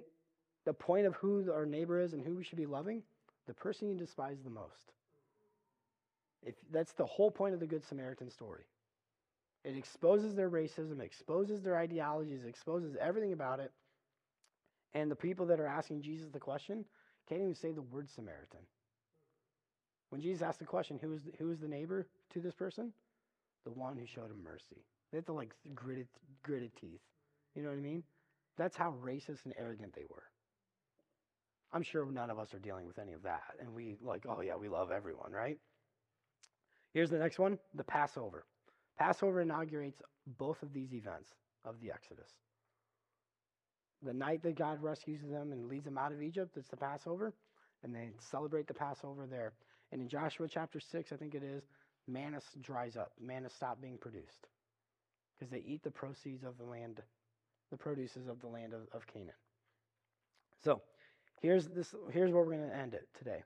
the point of who our neighbor is and who we should be loving the person you despise the most. That's the whole point of the Good Samaritan story. It exposes their racism, exposes their ideologies, exposes everything about it. And the people that are asking Jesus the question can't even say the word Samaritan. When Jesus asked the question, who is the neighbor to this person? The one who showed him mercy. They had to like gritted teeth. You know what I mean? That's how racist and arrogant they were. I'm sure none of us are dealing with any of that. And we like, oh yeah, we love everyone, right? Here's the next one, the Passover. Passover inaugurates both of these events of the Exodus. The night that God rescues them and leads them out of Egypt, it's the Passover, and they celebrate the Passover there. And in Joshua chapter 6, I think it is, manna dries up. Manna stopped being produced because they eat the proceeds of the land, the produces of the land of Canaan. So here's where we're going to end it today.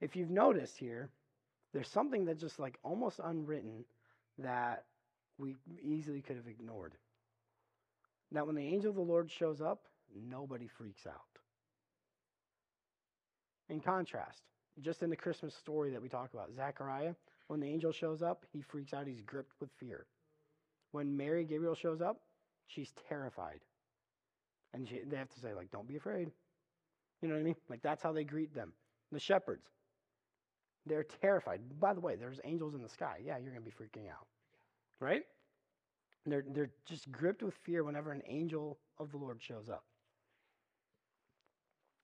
If you've noticed here, there's something that's just like almost unwritten that we easily could have ignored. That when the angel of the Lord shows up, nobody freaks out. In contrast, just in the Christmas story that we talk about, Zechariah, when the angel shows up, he freaks out, he's gripped with fear. When Mary Gabriel shows up, she's terrified. And they have to say, like, don't be afraid. You know what I mean? Like, that's how they greet them. The shepherds, they're terrified. By the way, there's angels in the sky. Yeah, you're going to be freaking out, right? They're just gripped with fear whenever an angel of the Lord shows up.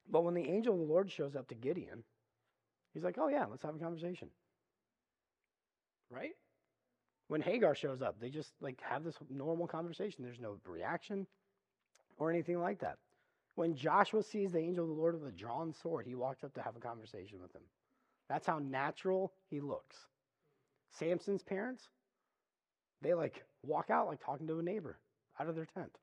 But when the angel of the Lord shows up to Gideon, he's like, oh yeah, let's have a conversation, right? When Hagar shows up, they just like have this normal conversation. There's no reaction or anything like that. When Joshua sees the angel of the Lord with a drawn sword, he walks up to have a conversation with him. That's how natural he looks. Samson's parents, they like walk out like talking to a neighbor out of their tent.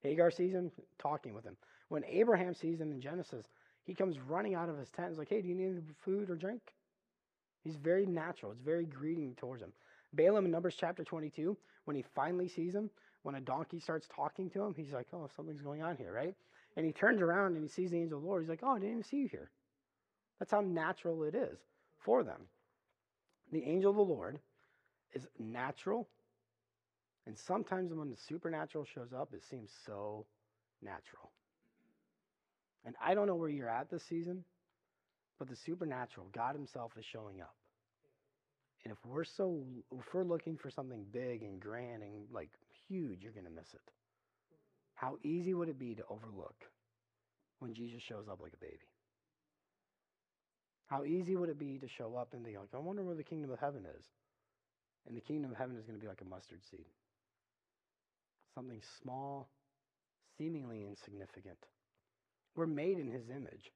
Hagar sees him talking with him. When Abraham sees him in Genesis, he comes running out of his tent and is like, hey, do you need any food or drink? He's very natural. It's very greeting towards him. Balaam in Numbers chapter 22, when he finally sees him, when a donkey starts talking to him, he's like, oh, something's going on here, right? And he turns around and he sees the angel of the Lord. He's like, oh, I didn't even see you here. That's how natural it is for them. The angel of the Lord is natural, and sometimes when the supernatural shows up, it seems so natural. And I don't know where you're at this season, but the supernatural, God himself is showing up. And if we're looking for something big and grand and like huge, you're going to miss it. How easy would it be to overlook when Jesus shows up like a baby? How easy would it be to show up and be like, I wonder where the kingdom of heaven is? And the kingdom of heaven is going to be like a mustard seed. Something small, seemingly insignificant. We're made in his image.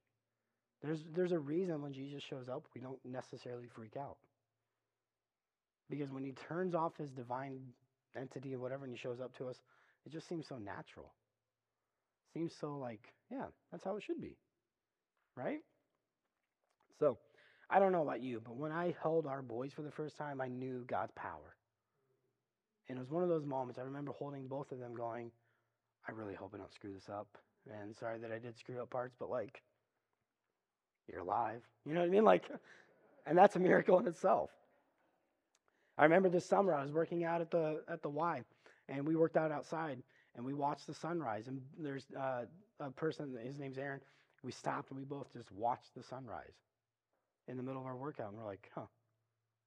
There's a reason when Jesus shows up, we don't necessarily freak out. Because when he turns off his divine entity and whatever and he shows up to us, it just seems so natural. Seems so like, yeah, that's how it should be. Right? So, I don't know about you, but when I held our boys for the first time, I knew God's power. And it was one of those moments, I remember holding both of them going, I really hope I don't screw this up. And sorry that I did screw up parts, but like, you're alive. You know what I mean? Like, and that's a miracle in itself. I remember this summer, I was working out at the Y, and we worked out outside, and we watched the sunrise. And there's a person, his name's Aaron. We stopped, and we both just watched the sunrise in the middle of our workout, and we're like, huh,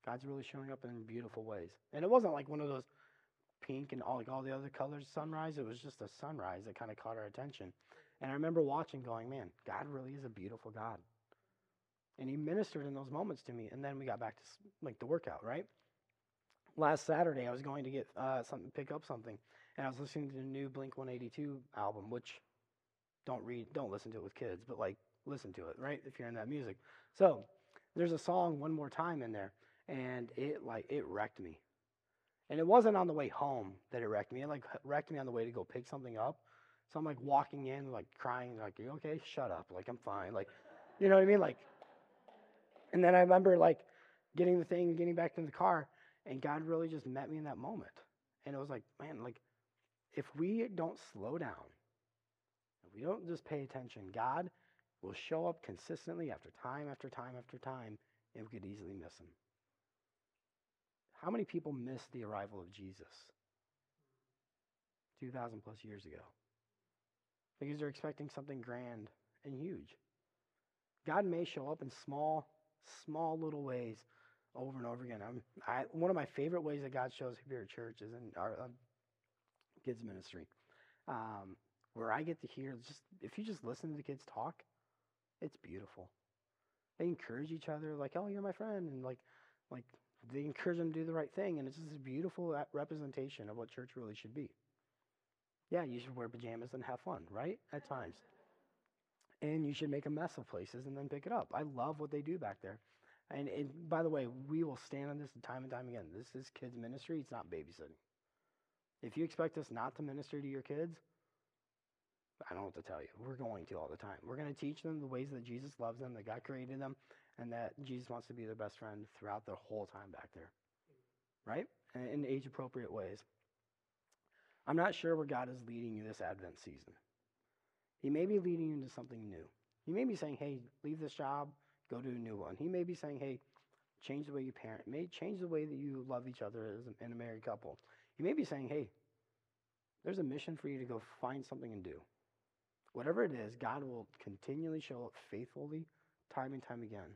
God's really showing up in beautiful ways. And it wasn't like one of those pink and all like all the other colors sunrise. It was just a sunrise that kind of caught our attention. And I remember watching going, man, God really is a beautiful God. And he ministered in those moments to me. And then we got back to like the workout, right? Last Saturday, I was going to get pick up something, and I was listening to the new Blink 182 album, which don't listen to it with kids, but like listen to it, right? If you're in that music. So there's a song, One More Time, in there, and it wrecked me. And it wasn't on the way home that it wrecked me. It like wrecked me on the way to go pick something up. So I'm like walking in, like crying, like, you okay? Shut up. Like, I'm fine. Like, you know what I mean? Like, and then I remember like getting the thing, getting back in the car, and God really just met me in that moment. And it was like, man, like if we don't slow down, if we don't just pay attention, God will show up consistently after time after time after time, and we could easily miss him. How many people missed the arrival of Jesus 2,000 plus years ago? Because they're expecting something grand and huge. God may show up in small little ways over and over again. One of my favorite ways that God shows up here at church is in our kids ministry, where I get to hear, if you just listen to the kids talk, it's beautiful. They encourage each other, like, oh, you're my friend, and like they encourage them to do the right thing, and it's just a beautiful representation of what church really should be. Yeah, you should wear pajamas and have fun, right? At times. And you should make a mess of places and then pick it up. I love what they do back there. And by the way, we will stand on this time and time again. This is kids' ministry. It's not babysitting. If you expect us not to minister to your kids, I don't know what to tell you. We're going to all the time. We're going to teach them the ways that Jesus loves them, that God created them, and that Jesus wants to be their best friend throughout their whole time back there, right? And in age-appropriate ways. I'm not sure where God is leading you this Advent season. He may be leading you into something new. He may be saying, hey, leave this job, go do a new one. He may be saying, hey, change the way you parent. May change the way that you love each other as in a married couple. He may be saying, hey, there's a mission for you to go find something and do. Whatever it is, God will continually show up faithfully time and time again.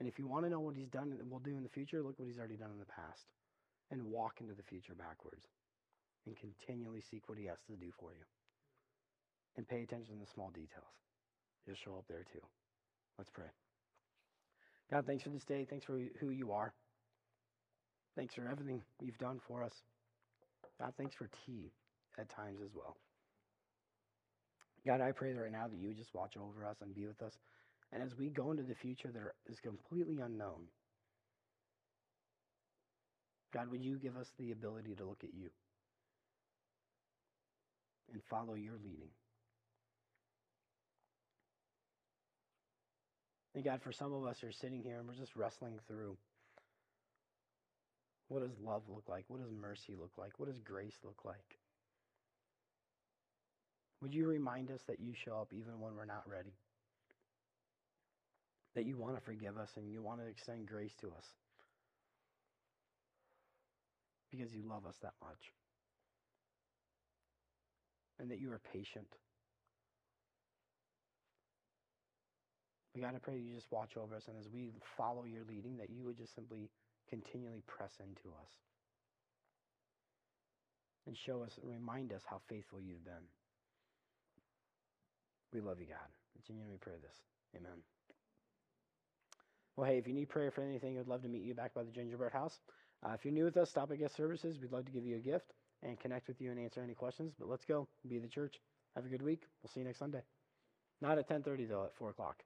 And if you want to know what he's done and will do in the future, look what he's already done in the past. And walk into the future backwards. And continually seek what he has to do for you. And pay attention to the small details. He'll show up there too. Let's pray. God, thanks for this day. Thanks for who you are. Thanks for everything you've done for us. God, thanks for tea at times as well. God, I pray that right now that you would just watch over us and be with us. And as we go into the future that is completely unknown, God, would you give us the ability to look at you and follow your leading? And God, for some of us are sitting here and we're just wrestling through, what does love look like? What does mercy look like? What does grace look like? Would you remind us that you show up even when we're not ready? That you want to forgive us and you want to extend grace to us because you love us that much. And that you are patient. We got to pray you just watch over us, and as we follow your leading, that you would just simply continually press into us and show us and remind us how faithful you've been. We love you, God. It's in your name we pray this. Amen. Well, hey, if you need prayer for anything, I'd love to meet you back by the Gingerbread House. If you're new with us, stop at guest services. We'd love to give you a gift and connect with you and answer any questions. But let's go. Be the church. Have a good week. We'll see you next Sunday. Not at 10:30, though, at 4 o'clock.